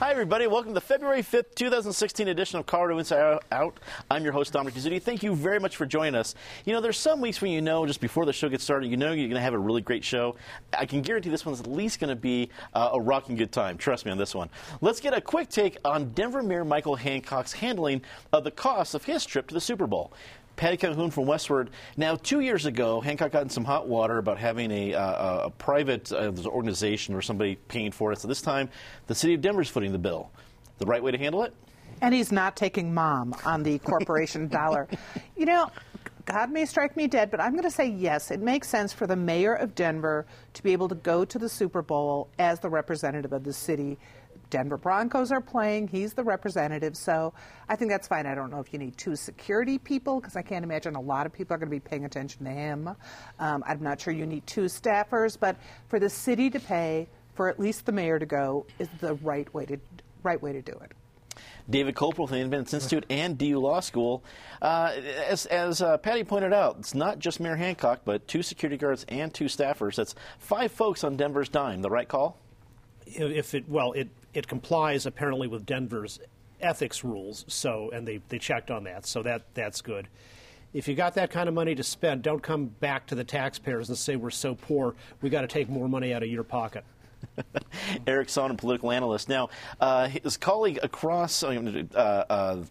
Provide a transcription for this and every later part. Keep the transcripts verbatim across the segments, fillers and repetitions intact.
Hi, everybody. Welcome to the February fifth, two thousand sixteen edition of Colorado Inside Out. I'm your host, Dominic DeZutti. Thank you very much for joining us. You know, there's some weeks when you know just before the show gets started, you know you're going to have a really great show. I can guarantee this one's at least going to be uh, a rocking good time. Trust me on this one. Let's get a quick take on Denver Mayor Michael Hancock's handling of the cost of his trip to the Super Bowl. Patty Calhoun from Westword. Now, two years ago, Hancock got in some hot water about having a, uh, a private uh, organization or somebody paying for it. So this time, the city of Denver's footing the bill. The right way to handle it? And he's not taking mom on the corporation dollar. You know, God may strike me dead, but I'm going to say yes. It makes sense for the mayor of Denver to be able to go to the Super Bowl as the representative of the city. Denver Broncos are playing. He's the representative. So I think that's fine. I don't know if you need two security people, because I can't imagine a lot of people are going to be paying attention to him. Um, I'm not sure you need two staffers. But for the city to pay, for at least the mayor to go, is the right way to right way to do it. David Kopel from the Independence Institute and D U Law School. Uh, as as uh, Patty pointed out, it's not just Mayor Hancock, but two security guards and two staffers. That's five folks on Denver's dime. The right call? If it well, it it complies apparently with Denver's ethics rules. So, and they they checked on that. So that that's good. If you got that kind of money to spend, don't come back to the taxpayers and say we're so poor we got to take more money out of your pocket. Eric Sonnen, political analyst. Now, uh, his colleague across uh,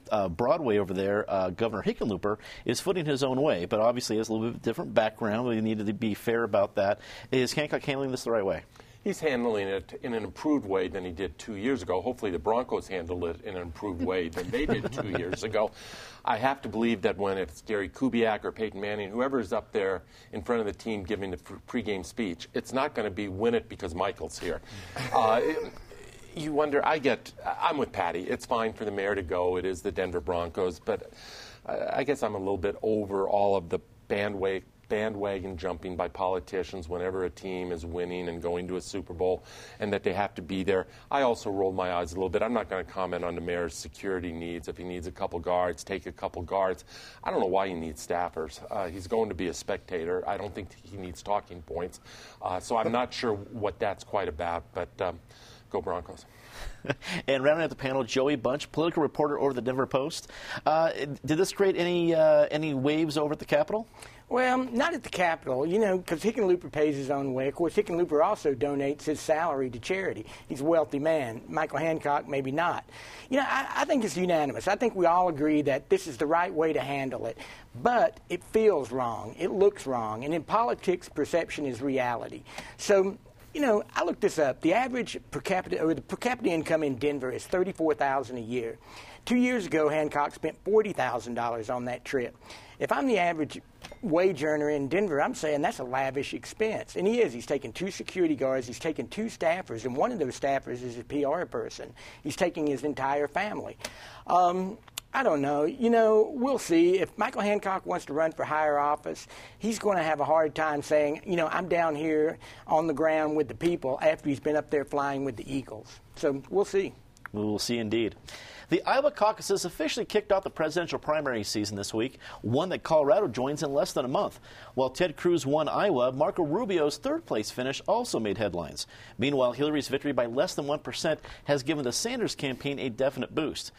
uh, Broadway over there, uh, Governor Hickenlooper, is footing his own way, but obviously has a little bit different background. We needed to be fair about that. Is Hancock handling this the right way? He's handling it in an improved way than he did two years ago. Hopefully the Broncos handled it in an improved way than they did two years ago. I have to believe that when it's Gary Kubiak or Peyton Manning, whoever is up there in front of the team giving the pregame speech, it's not going to be win it because Michael's here. Uh, it, you wonder, I get, I'm with Patty. It's fine for the mayor to go. It is the Denver Broncos. But I guess I'm a little bit over all of the bandwagon. bandwagon jumping by politicians whenever a team is winning and going to a Super Bowl, and that they have to be there. I also rolled my eyes a little bit. I'm not going to comment on the mayor's security needs. If he needs a couple guards, take a couple guards. I don't know why he needs staffers. Uh, he's going to be a spectator. I don't think he needs talking points. Uh, so I'm not sure what that's quite about, but um, go Broncos. And rounding out the panel, Joey Bunch, political reporter over the Denver Post. Uh, did this create any uh, any waves over at the Capitol? Well, not at the Capitol, you know, because Hickenlooper pays his own way. Of course, Hickenlooper also donates his salary to charity. He's a wealthy man. Michael Hancock, maybe not. You know, I, I think it's unanimous. I think we all agree that this is the right way to handle it. But it feels wrong. It looks wrong. And in politics, perception is reality. So, you know, I looked this up. The average per capita, or the per capita income in Denver is thirty-four thousand dollars a year. Two years ago, Hancock spent forty thousand dollars on that trip. If I'm the average wage earner in Denver, I'm saying that's a lavish expense. And he is. He's taking two security guards. He's taking two staffers. And one of those staffers is a P R person. He's taking his entire family. Um, I don't know. You know, we'll see. If Michael Hancock wants to run for higher office, he's going to have a hard time saying, you know, I'm down here on the ground with the people after he's been up there flying with the Eagles. So we'll see. We will see indeed. The Iowa caucuses officially kicked off the presidential primary season this week, one that Colorado joins in less than a month. While Ted Cruz won Iowa, Marco Rubio's third-place finish also made headlines. Meanwhile, Hillary's victory by less than one percent has given the Sanders campaign a definite boost.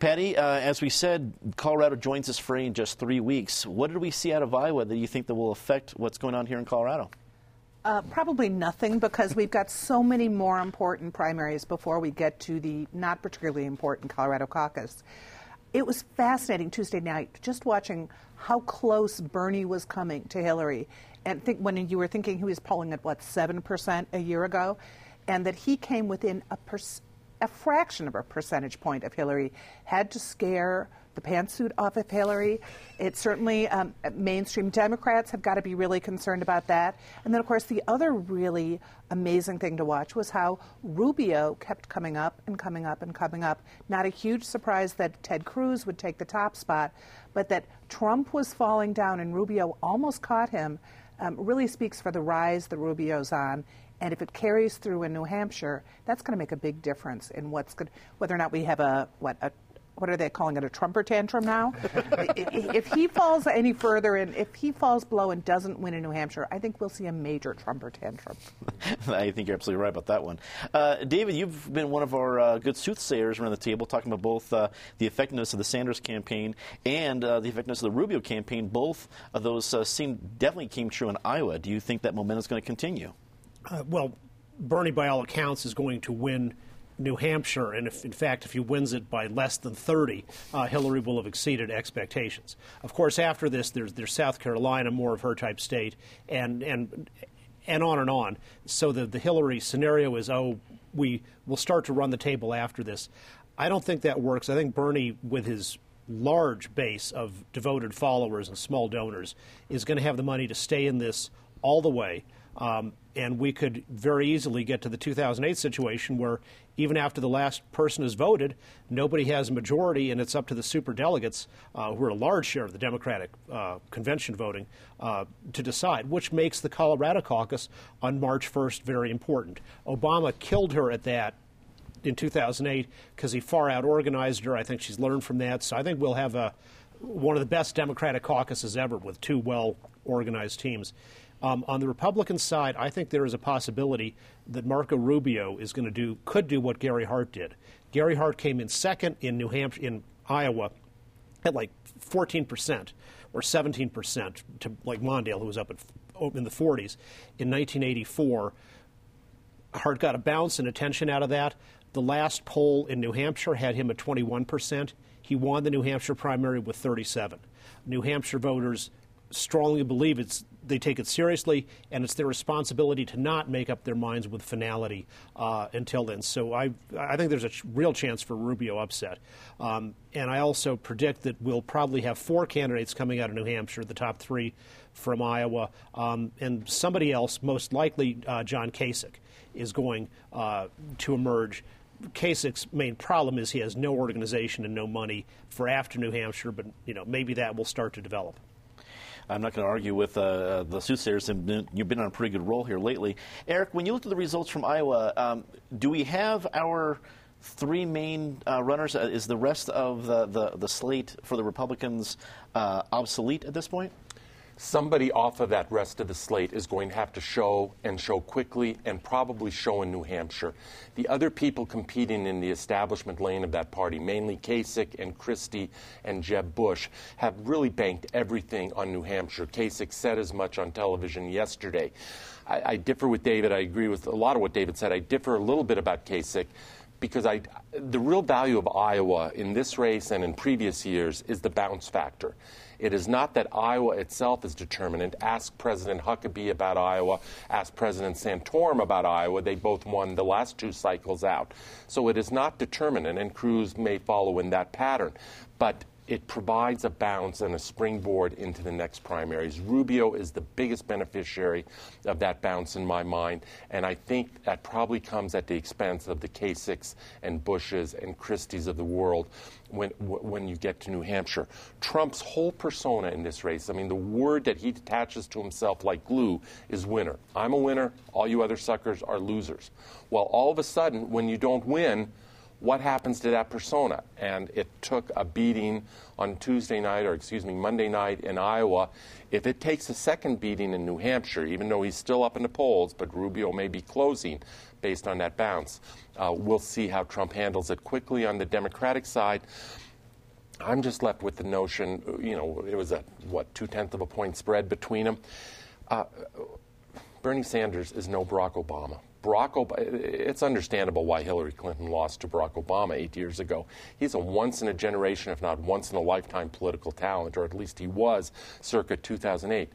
Patty, uh, as we said, Colorado joins this fray in just three weeks. What did we see out of Iowa that you think that will affect what's going on here in Colorado? Uh, probably nothing, because we've got so many more important primaries before we get to the not particularly important Colorado caucus. It was fascinating Tuesday night just watching how close Bernie was coming to Hillary. And think when you were thinking he was polling at, what, seven percent a year ago, and that he came within a, per a fraction of a percentage point of Hillary, had to scare the pantsuit off of Hillary. It certainly, um, mainstream Democrats have got to be really concerned about that. And then, of course, the other really amazing thing to watch was how Rubio kept coming up and coming up and coming up. Not a huge surprise that Ted Cruz would take the top spot, but that Trump was falling down and Rubio almost caught him um, really speaks for the rise that Rubio's on. And if it carries through in New Hampshire, that's going to make a big difference in what's good, whether or not we have a, what, a, what are they calling it, a Trumper tantrum now? If he falls any further, and if he falls below and doesn't win in New Hampshire, I think we'll see a major Trumper tantrum. I think you're absolutely right about that one. Uh, David, you've been one of our uh, good soothsayers around the table, talking about both uh, the effectiveness of the Sanders campaign and uh, the effectiveness of the Rubio campaign. Both of those uh, seem, definitely came true in Iowa. Do you think that momentum is going to continue? Uh, well, Bernie, by all accounts, is going to win New Hampshire, and if, in fact, if he wins it by less than thirty, uh, Hillary will have exceeded expectations. Of course, after this, there's, there's South Carolina, more of her type state, and and and on and on. So the, the Hillary scenario is, oh, we will start to run the table after this. I don't think that works. I think Bernie, with his large base of devoted followers and small donors, is going to have the money to stay in this all the way. Um, and we could very easily get to the two thousand eight situation where even after the last person has voted, nobody has a majority, and it's up to the superdelegates, uh, who are a large share of the Democratic uh, convention voting, uh, to decide, which makes the Colorado caucus on March first very important. Obama killed her at that in two thousand eight because he far out-organized her. I think she's learned from that. So I think we'll have a, one of the best Democratic caucuses ever with two well-organized teams. Um, on the Republican side, I think there is a possibility that Marco Rubio is going to do, could do what Gary Hart did. Gary Hart came in second in New Hampshire, in Iowa, at like fourteen percent or seventeen percent, to like Mondale, who was up at, in the forties in nineteen eighty-four. Hart got a bounce and attention out of that. The last poll in New Hampshire had him at twenty-one percent. He won the New Hampshire primary with thirty-seven. New Hampshire voters strongly believe it's, they take it seriously, and it's their responsibility to not make up their minds with finality uh, until then. So I, I think there's a ch- real chance for Rubio upset. Um, and I also predict that we'll probably have four candidates coming out of New Hampshire, the top three from Iowa, um, and somebody else, most likely uh, John Kasich, is going uh, to emerge. Kasich's main problem is he has no organization and no money for after New Hampshire, but you know, maybe that will start to develop. I'm not going to argue with uh, the soothsayers. You've been on a pretty good roll here lately. Eric, when you look at the results from Iowa, um, do we have our three main uh, runners? Is the rest of the, the, the slate for the Republicans uh, obsolete at this point? Somebody off of that rest of the slate is going to have to show, and show quickly, and probably show in New Hampshire. The other people competing in the establishment lane of that party, mainly Kasich and Christie and Jeb Bush, have really banked everything on New Hampshire. Kasich said as much on television yesterday. I, I differ with David. I agree with a lot of what David said. I differ a little bit about Kasich, because I, the real value of Iowa in this race and in previous years is the bounce factor. It is not that Iowa itself is determinant. Ask President Huckabee about Iowa. Ask President Santorum about Iowa. They both won the last two cycles out. So it is not determinant, and Cruz may follow in that pattern. But it provides a bounce and a springboard into the next primaries. Rubio is the biggest beneficiary of that bounce in my mind, and I think that probably comes at the expense of the Kasichs and Bushes and Christies of the world when when you get to New Hampshire. Trump's whole persona in this race, I mean, the word that he attaches to himself like glue is winner. I'm a winner. All you other suckers are losers. Well, all of a sudden, when you don't win, what happens to that persona? And it took a beating on Tuesday night, or excuse me, Monday night in Iowa. If it takes a second beating in New Hampshire, even though he's still up in the polls, but Rubio may be closing based on that bounce, uh, we'll see how Trump handles it. Quickly on the Democratic side, I'm just left with the notion, you know, it was a, what, two-tenths of a point spread between them. Uh, Bernie Sanders is no Barack Obama. Barack Ob- it's understandable why Hillary Clinton lost to Barack Obama eight years ago. He's a once-in-a-generation, if not once-in-a-lifetime political talent, or at least he was circa two thousand eight.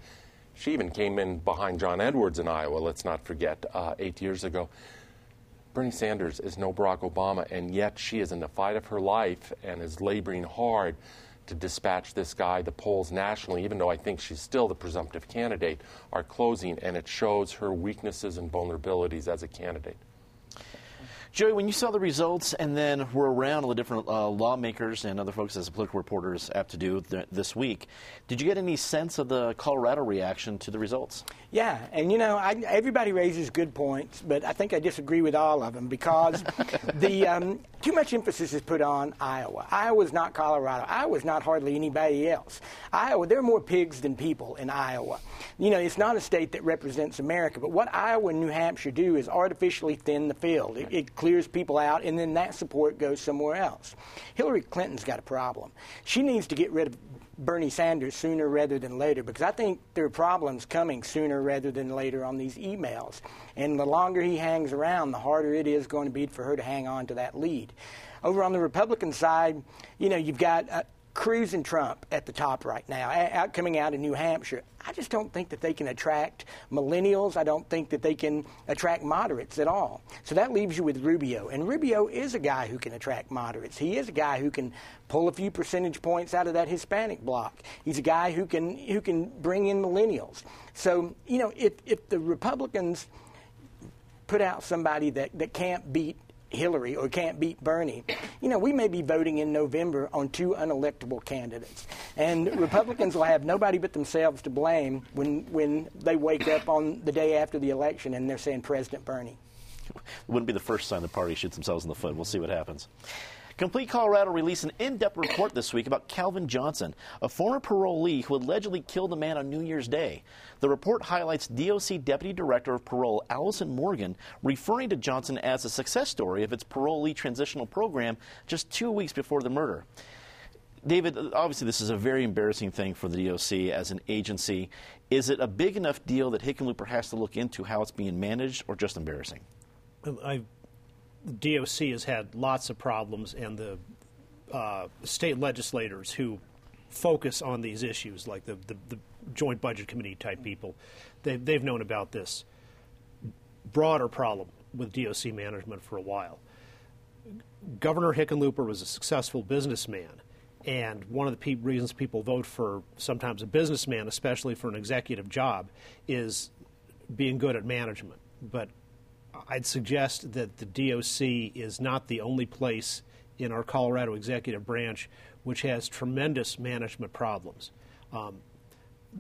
She even came in behind John Edwards in Iowa, let's not forget, uh, eight years ago. Bernie Sanders is no Barack Obama, and yet she is in the fight of her life and is laboring hard to dispatch this guy. The polls nationally, even though I think she's still the presumptive candidate, are closing, and it shows her weaknesses and vulnerabilities as a candidate. Joey, when you saw the results and then were around all the different uh, lawmakers and other folks, as political reporters apt to do th- this week, did you get any sense of the Colorado reaction to the results? Yeah, and you know, I, everybody raises good points, but I think I disagree with all of them because the um, too much emphasis is put on Iowa. Iowa's not Colorado. Iowa's not hardly anybody else. Iowa, there are more pigs than people in Iowa. You know, it's not a state that represents America, but what Iowa and New Hampshire do is artificially thin the field. It, it clears people out, and then that support goes somewhere else. Hillary Clinton's got a problem. She needs to get rid of Bernie Sanders sooner rather than later, because I think there are problems coming sooner rather than later on these emails. And the longer he hangs around, the harder it is going to be for her to hang on to that lead. Over on the Republican side, you know, you've got uh, Cruz and Trump at the top right now, out coming out of New Hampshire. I just don't think that they can attract millennials. I don't think that they can attract moderates at all. So that leaves you with Rubio. And Rubio is a guy who can attract moderates. He is a guy who can pull a few percentage points out of that Hispanic block. He's a guy who can who can bring in millennials. So, you know, if, if the Republicans put out somebody that, that can't beat Hillary or can't beat Bernie, you know, we may be voting in November on two unelectable candidates. And Republicans will have nobody but themselves to blame when when they wake up on the day after the election and they're saying President Bernie. It wouldn't be the first time the party shoots themselves in the foot. We'll see what happens. Complete Colorado released an in-depth report this week about Calvin Johnson, a former parolee who allegedly killed a man on New Year's Day. The report highlights D O C Deputy Director of Parole Allison Morgan referring to Johnson as a success story of its parolee transitional program just two weeks before the murder. David, obviously this is a very embarrassing thing for the D O C as an agency. Is it a big enough deal that Hickenlooper has to look into how it's being managed, or just embarrassing? I D O C has had lots of problems, and the uh, state legislators who focus on these issues, like the, the, the Joint Budget Committee type people, they, they've known about this broader problem with D O C management for a while. Governor Hickenlooper was a successful businessman, and one of the pe- reasons people vote for sometimes a businessman, especially for an executive job, is being good at management. But I'd suggest that the D O C is not the only place in our Colorado executive branch which has tremendous management problems. Um,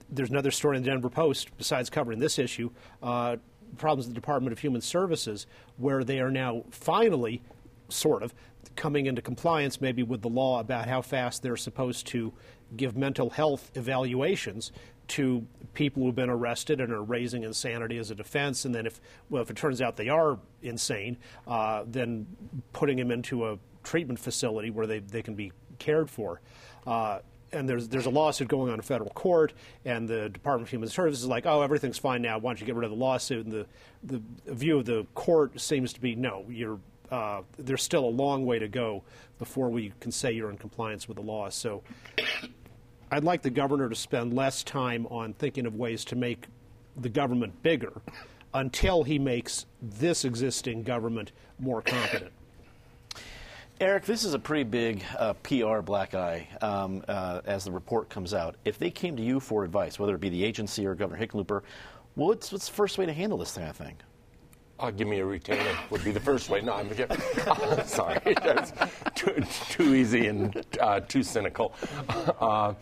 there's another story in the Denver Post, besides covering this issue, uh, problems with the Department of Human Services, where they are now finally, sort of, coming into compliance maybe with the law about how fast they're supposed to give mental health evaluations to people who've been arrested and are raising insanity as a defense, and then if well, if it turns out they are insane, uh, then putting them into a treatment facility where they, they can be cared for. Uh, and there's there's a lawsuit going on in federal court, and the Department of Human Services is like, oh, everything's fine now. Why don't you get rid of the lawsuit? And the the view of the court seems to be, no, you're uh, there's still a long way to go before we can say you're in compliance with the law. So I'd like the governor to spend less time on thinking of ways to make the government bigger until he makes this existing government more competent. Eric, this is a pretty big uh, P R black eye um, uh, as the report comes out. If they came to you for advice, whether it be the agency or Governor Hickenlooper, what's, what's the first way to handle this kind of thing? Uh, give me a retainer would be the first way. No, I'm uh, sorry. That's too, too easy and uh, too cynical. Uh,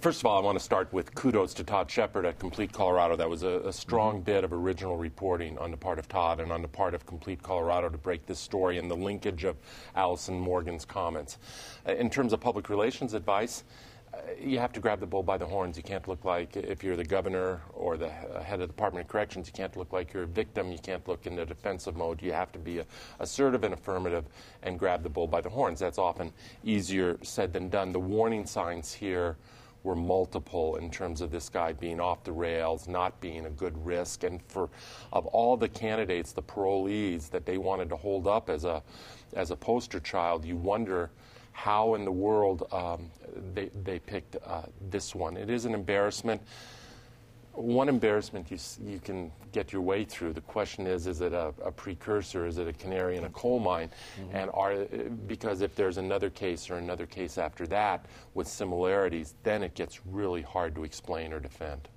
first of all, I want to start with kudos to Todd Shepherd at Complete Colorado. That was a, a strong bit of original reporting on the part of Todd and on the part of Complete Colorado to break this story and the linkage of Allison Morgan's comments. Uh, in terms of public relations advice, you have to grab the bull by the horns. You can't look like, if you're the governor or the head of the Department of Corrections, you can't look like you're a victim. You can't look in the defensive mode. You have to be assertive and affirmative and grab the bull by the horns. That's often easier said than done. The warning signs here were multiple in terms of this guy being off the rails, not being a good risk. And for of all the candidates, the parolees that they wanted to hold up as a as a poster child, you wonder how in the world um, they, they picked uh, this one. It is an embarrassment. one embarrassment you you can get your way through. The question is, is it a, a precursor? Is it a canary in a coal mine? Mm-hmm. And are because if there's another case or another case after that with similarities, then it gets really hard to explain or defend.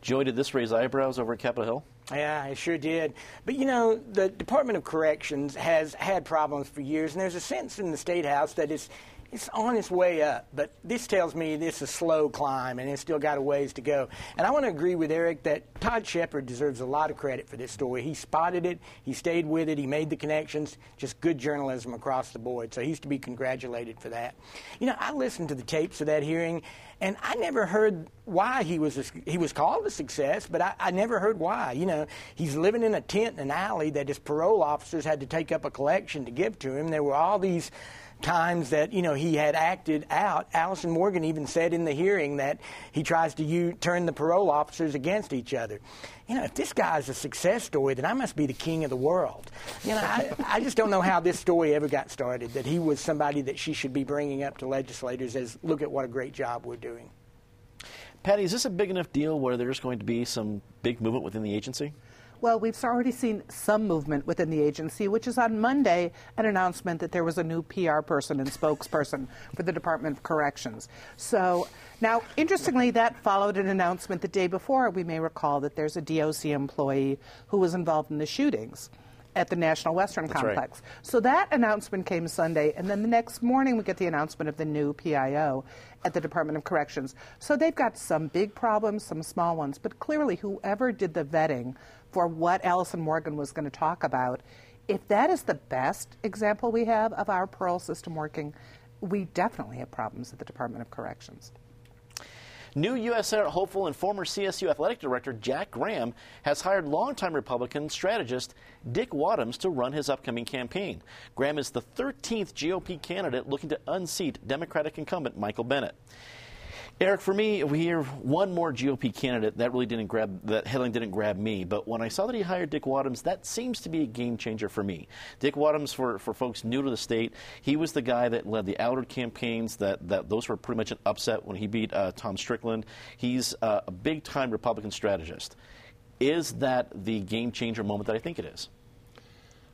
Joey, did this raise eyebrows over at Capitol Hill? Yeah, it sure did. But, you know, the Department of Corrections has had problems for years, and there's a sense in the State House that it's It's on its way up, but this tells me this is a slow climb, and it's still got a ways to go. And I want to agree with Eric that Todd Shepherd deserves a lot of credit for this story. He spotted it. He stayed with it. He made the connections. Just good journalism across the board. So he's to be congratulated for that. You know, I listened to the tapes of that hearing, and I never heard why he was a, he was called a success, but I, I never heard why. You know, he's living in a tent in an alley that his parole officers had to take up a collection to give to him. There were all these times that, you know, he had acted out. Allison Morgan even said in the hearing that he tries to u- turn the parole officers against each other. You know, if this guy's a success story, then I must be the king of the world. You know, I, I just don't know how this story ever got started, that he was somebody that she should be bringing up to legislators as, look at what a great job we're doing. Patty, is this a big enough deal where there's going to be some big movement within the agency? Well, we've already seen some movement within the agency, which is on Monday, an announcement that there was a new P R person and spokesperson for the Department of Corrections. So now, interestingly, that followed an announcement the day before. We may recall that there's a D O C employee who was involved in the shootings at the National Western That's Complex. Right. So that announcement came Sunday, and then the next morning we get the announcement of the new P I O at the Department of Corrections. So they've got some big problems, some small ones, but clearly whoever did the vetting for what Allison Morgan was going to talk about, if that is the best example we have of our parole system working, we definitely have problems at the Department of Corrections. New U S Senate hopeful and former C S U athletic director Jack Graham has hired longtime Republican strategist Dick Wadhams to run his upcoming campaign. Graham is the thirteenth G O P candidate looking to unseat Democratic incumbent Michael Bennett. Eric, for me, we hear one more G O P candidate. That really didn't grab, that headline didn't grab me. But when I saw that he hired Dick Wadhams, that seems to be a game changer for me. Dick Wadhams, for, for folks new to the state, he was the guy that led the Allard campaigns. That, that those were pretty much an upset when he beat uh, Tom Strickland. He's uh, a big-time Republican strategist. Is that the game changer moment that I think it is?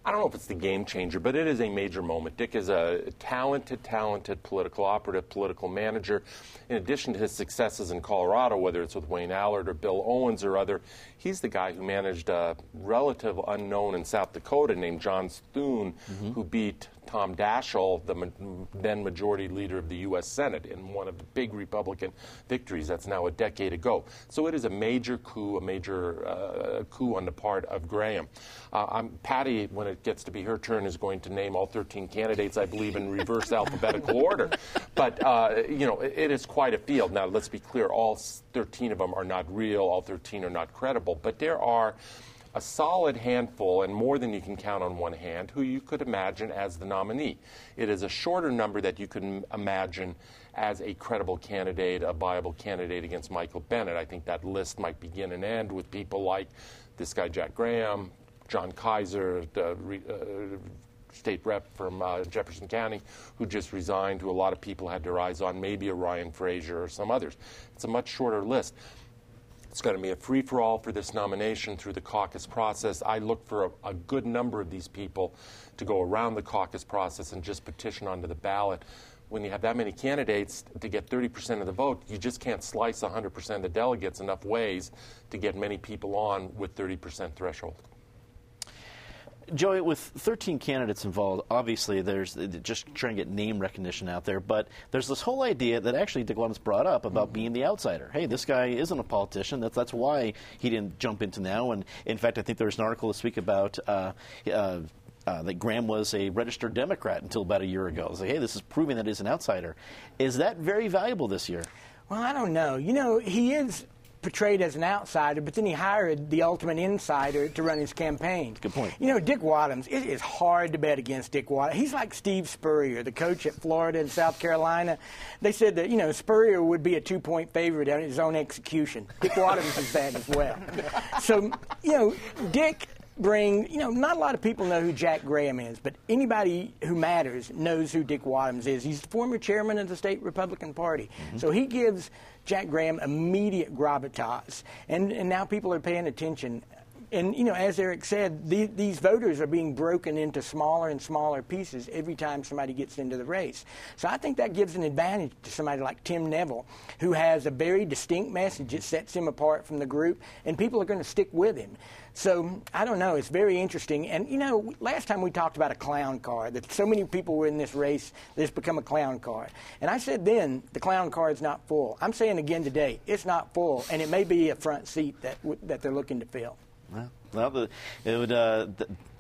I don't know if it's the game changer, but it is a major moment. Dick is a talented, talented political operative, political manager. In addition to his successes in Colorado, whether it's with Wayne Allard or Bill Owens or other, he's the guy who managed a relative unknown in South Dakota named John Thune, mm-hmm. who beat Tom Daschle, the ma- then majority leader of the U S Senate, in one of the big Republican victories. That's now a decade ago. So it is a major coup, a major uh, coup on the part of Graham. Uh, I'm, Patty, when it gets to be her turn, is going to name all thirteen candidates, I believe, in reverse alphabetical order. But, uh, you know, it, it is quite a field. Now, let's be clear, all thirteen of them are not real, all thirteen are not credible, but there are a solid handful, and more than you can count on one hand, who you could imagine as the nominee. It is a shorter number that you can imagine as a credible candidate, a viable candidate against Michael Bennett. I think that list might begin and end with people like this guy Jack Graham, John Kaiser, the re, uh, state rep from uh, Jefferson County, who just resigned, who a lot of people had their eyes on, maybe a Ryan Frazier or some others. It's a much shorter list. It's going to be a free-for-all for this nomination through the caucus process. I look for a, a good number of these people to go around the caucus process and just petition onto the ballot. When you have that many candidates to get thirty percent of the vote, you just can't slice one hundred percent of the delegates enough ways to get many people on with thirty percent threshold. Joey, with thirteen candidates involved, obviously there's just trying to get name recognition out there, but there's this whole idea that actually Dick Wadhams brought up about mm-hmm. being the outsider. Hey, this guy isn't a politician. That's that's why he didn't jump into now. And in fact, I think there was an article this week about uh, uh, uh, that Graham was a registered Democrat until about a year ago. It's like, hey, this is proving that he's an outsider. Is that very valuable this year? Well, I don't know. You know, he is portrayed as an outsider, but then he hired the ultimate insider to run his campaign. Good point. You know, Dick Wadhams, it is hard to bet against Dick Wadhams. He's like Steve Spurrier, the coach at Florida and South Carolina. They said that, you know, Spurrier would be a two-point favorite on his own execution. Dick Wadhams is that as well. So, you know, Dick bring, you know, not a lot of people know who Jack Graham is, but anybody who matters knows who Dick Wadhams is. He's the former chairman of the state Republican Party. Mm-hmm. So he gives Jack Graham immediate gravitas. And, and now people are paying attention. And, you know, as Eric said, the, these voters are being broken into smaller and smaller pieces every time somebody gets into the race. So I think that gives an advantage to somebody like Tim Neville, who has a very distinct message that sets him apart from the group, and people are going to stick with him. So I don't know. It's very interesting. And, you know, last time we talked about a clown car, that so many people were in this race that it's become a clown car. And I said then the clown car is not full. I'm saying again today it's not full, and it may be a front seat that, that they're looking to fill. Well, it would, uh,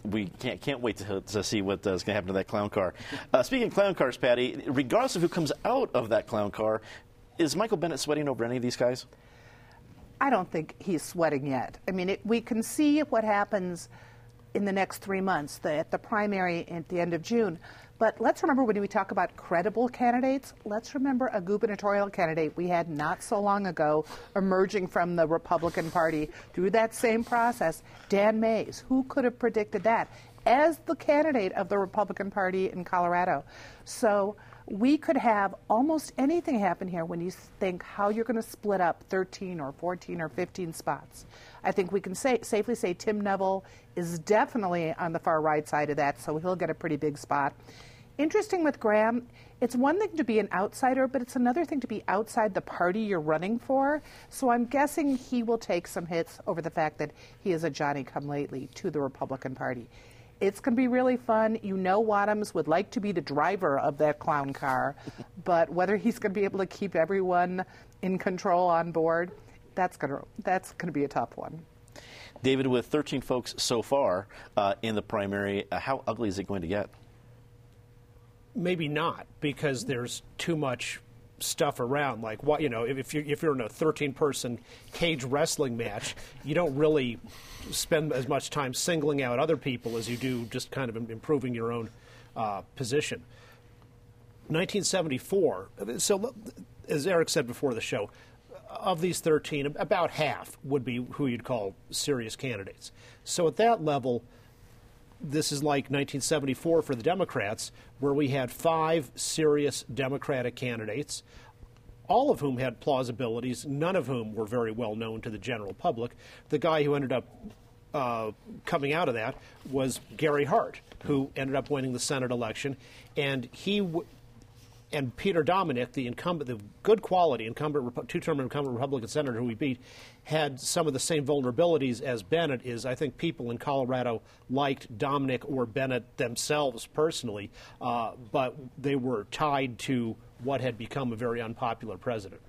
we can't, can't wait to, to see what uh, is going to happen to that clown car. Uh, speaking of clown cars, Patty, regardless of who comes out of that clown car, is Michael Bennett sweating over any of these guys? I don't think he's sweating yet. I mean, it, we can see what happens in the next three months, the, at the primary at the end of June. But let's remember, when we talk about credible candidates, let's remember a gubernatorial candidate we had not so long ago emerging from the Republican Party through that same process, Dan Mays. Who could have predicted that as the candidate of the Republican Party in Colorado? So we could have almost anything happen here when you think how you're going to split up thirteen or fourteen or fifteen spots. I think we can say, safely say Tim Neville is definitely on the far right side of that, so he'll get a pretty big spot. Interesting with Graham, it's one thing to be an outsider, but it's another thing to be outside the party you're running for. So I'm guessing he will take some hits over the fact that he is a Johnny-come-lately to the Republican Party. It's going to be really fun. You know Wadhams would like to be the driver of that clown car, but whether he's going to be able to keep everyone in control on board, That's going to, that's going to be a tough one. David, with thirteen folks so far uh, in the primary, uh, how ugly is it going to get? Maybe not, because there's too much stuff around. Like, what, you know, if you if you're in a thirteen person cage wrestling match, you don't really spend as much time singling out other people as you do just kind of improving your own uh, position. nineteen seventy-four. So, as Eric said before the show, of these thirteen, about half would be who you'd call serious candidates. So at that level, this is like nineteen seventy-four for the Democrats, where we had five serious Democratic candidates, all of whom had plausibilities, none of whom were very well known to the general public. The guy who ended up uh, coming out of that was Gary Hart, who ended up winning the Senate election, and he w And Peter Dominic, the incumbent, the good quality incumbent, two-term incumbent Republican senator who we beat, had some of the same vulnerabilities as Bennett is. I think people in Colorado liked Dominic or Bennett themselves personally, uh, but they were tied to what had become a very unpopular president.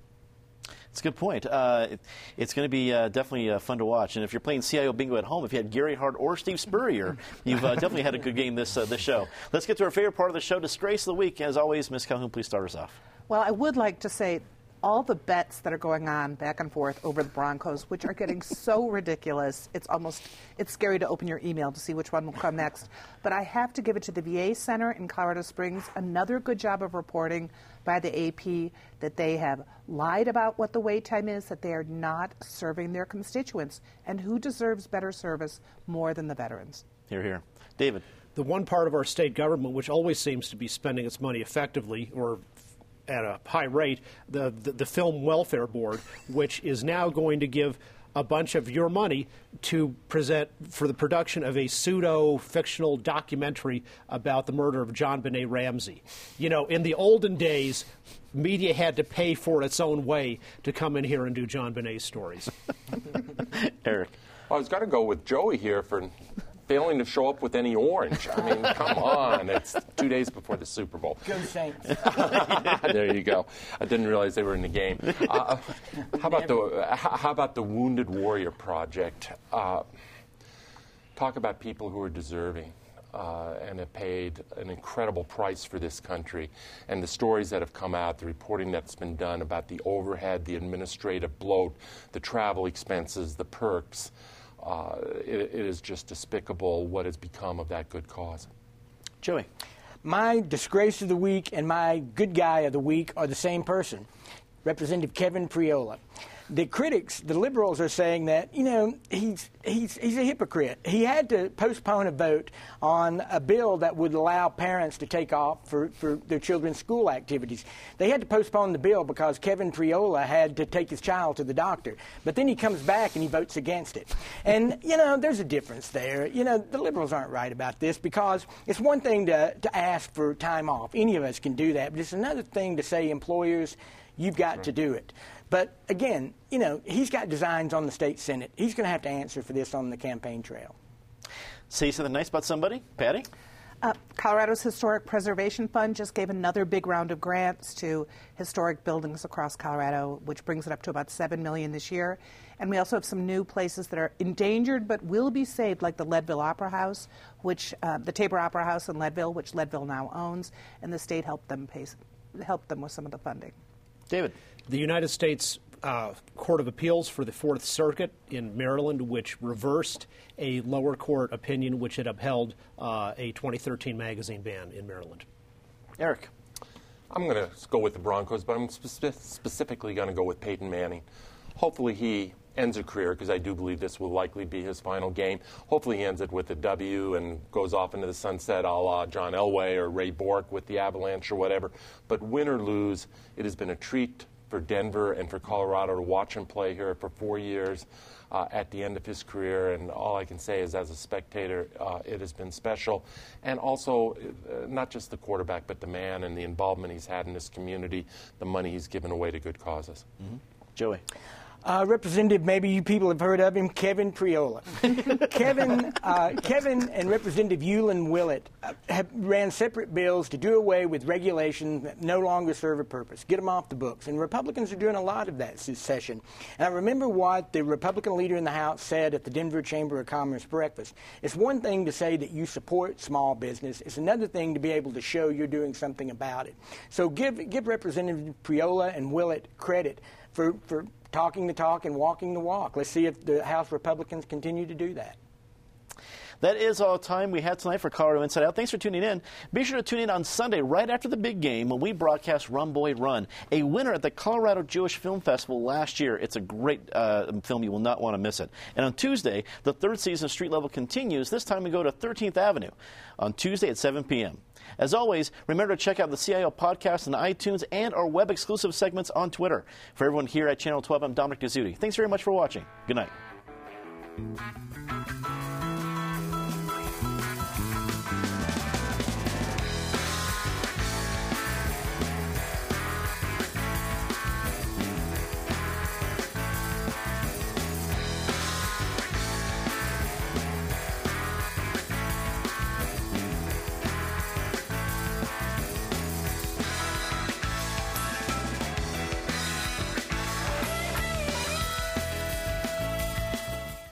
That's a good point. Uh, it, it's going to be uh, definitely uh, fun to watch. And if you're playing C I O bingo at home, if you had Gary Hart or Steve Spurrier, you've uh, definitely had a good game this, uh, this show. Let's get to our favorite part of the show, Disgrace of the Week. As always, Miz Calhoun, please start us off. Well, I would like to say all the bets that are going on back and forth over the Broncos, which are getting so ridiculous, it's almost it's scary to open your email to see which one will come next. But I have to give it to the V A Center in Colorado Springs. Another good job of reporting by the A P that they have lied about what the wait time is, that they are not serving their constituents. And who deserves better service more than the veterans? Hear, hear. David. The one part of our state government which always seems to be spending its money effectively or at a high rate, the, the, the Film Welfare Board, which is now going to give a bunch of your money to present for the production of a pseudo-fictional documentary about the murder of John Benet Ramsey. You know, in the olden days, media had to pay for its own way to come in here and do John Benet's stories. Eric. Well, I was going to go with Joey here for failing to show up with any orange. I mean, come on. It's two days before the Super Bowl. Go Saints. There you go. I didn't realize they were in the game. Uh, how about the uh, How about the Wounded Warrior Project? Uh, talk about people who are deserving uh, and have paid an incredible price for this country. And the stories that have come out, the reporting that's been done about the overhead, the administrative bloat, the travel expenses, the perks. Uh, it, it is just despicable what has become of that good cause. Joey. My disgrace of the week and my good guy of the week are the same person, Representative Kevin Priola. the critics, the liberals, are saying that, you know, he's he's he's a hypocrite. He had to postpone a vote on a bill that would allow parents to take off for, for their children's school activities. They had to postpone the bill because Kevin Priola had to take his child to the doctor. But then he comes back and he votes against it. And, you know, there's a difference there. You know, the liberals aren't right about this, because it's one thing to, to ask for time off. Any of us can do that. But it's another thing to say, employers, you've got right. to do it. But again, you know, he's got designs on the state Senate. He's going to have to answer for this on the campaign trail. See something nice about somebody? Patty? Uh, Colorado's Historic Preservation Fund just gave another big round of grants to historic buildings across Colorado, which brings it up to about seven million dollars this year. And we also have some new places that are endangered but will be saved, like the Leadville Opera House, which uh, the Tabor Opera House in Leadville, which Leadville now owns, and the state helped them pay, helped them with some of the funding. David. The United States uh, Court of Appeals for the Fourth Circuit in Maryland, which reversed a lower court opinion which had upheld uh, a twenty thirteen magazine ban in Maryland. Eric. I'm going to go with the Broncos, but I'm spe- specifically going to go with Peyton Manning. Hopefully he ends a career, because I do believe this will likely be his final game. Hopefully he ends it with a W and goes off into the sunset a la John Elway or Ray Bork with the Avalanche or whatever. But win or lose, it has been a treat for Denver and for Colorado to watch him play here for four years uh, at the end of his career. And all I can say is, as a spectator, uh, it has been special. And also, uh, not just the quarterback, but the man and the involvement he's had in this community, the money he's given away to good causes. Mm-hmm. Joey. Uh, Representative, maybe you people have heard of him, Kevin Priola. Kevin, uh, Kevin and Representative Euland Willett uh, have ran separate bills to do away with regulations that no longer serve a purpose, get them off the books. And Republicans are doing a lot of that this session. And I remember what the Republican leader in the House said at the Denver Chamber of Commerce breakfast. It's one thing to say that you support small business. It's another thing to be able to show you're doing something about it. So give, give Representative Priola and Willett credit for, for talking the talk and walking the walk. Let's see if the House Republicans continue to do that. That is all time we had tonight for Colorado Inside Out. Thanks for tuning in. Be sure to tune in on Sunday right after the big game when we broadcast Run Boy Run, a winner at the Colorado Jewish Film Festival last year. It's a great uh, film. You will not want to miss it. And on Tuesday, the third season of Street Level continues. This time we go to thirteenth Avenue on Tuesday at seven p.m. As always, remember to check out the C I O podcast on iTunes and our web-exclusive segments on Twitter. For everyone here at Channel twelve, I'm Dominic DeZutti. Thanks very much for watching. Good night.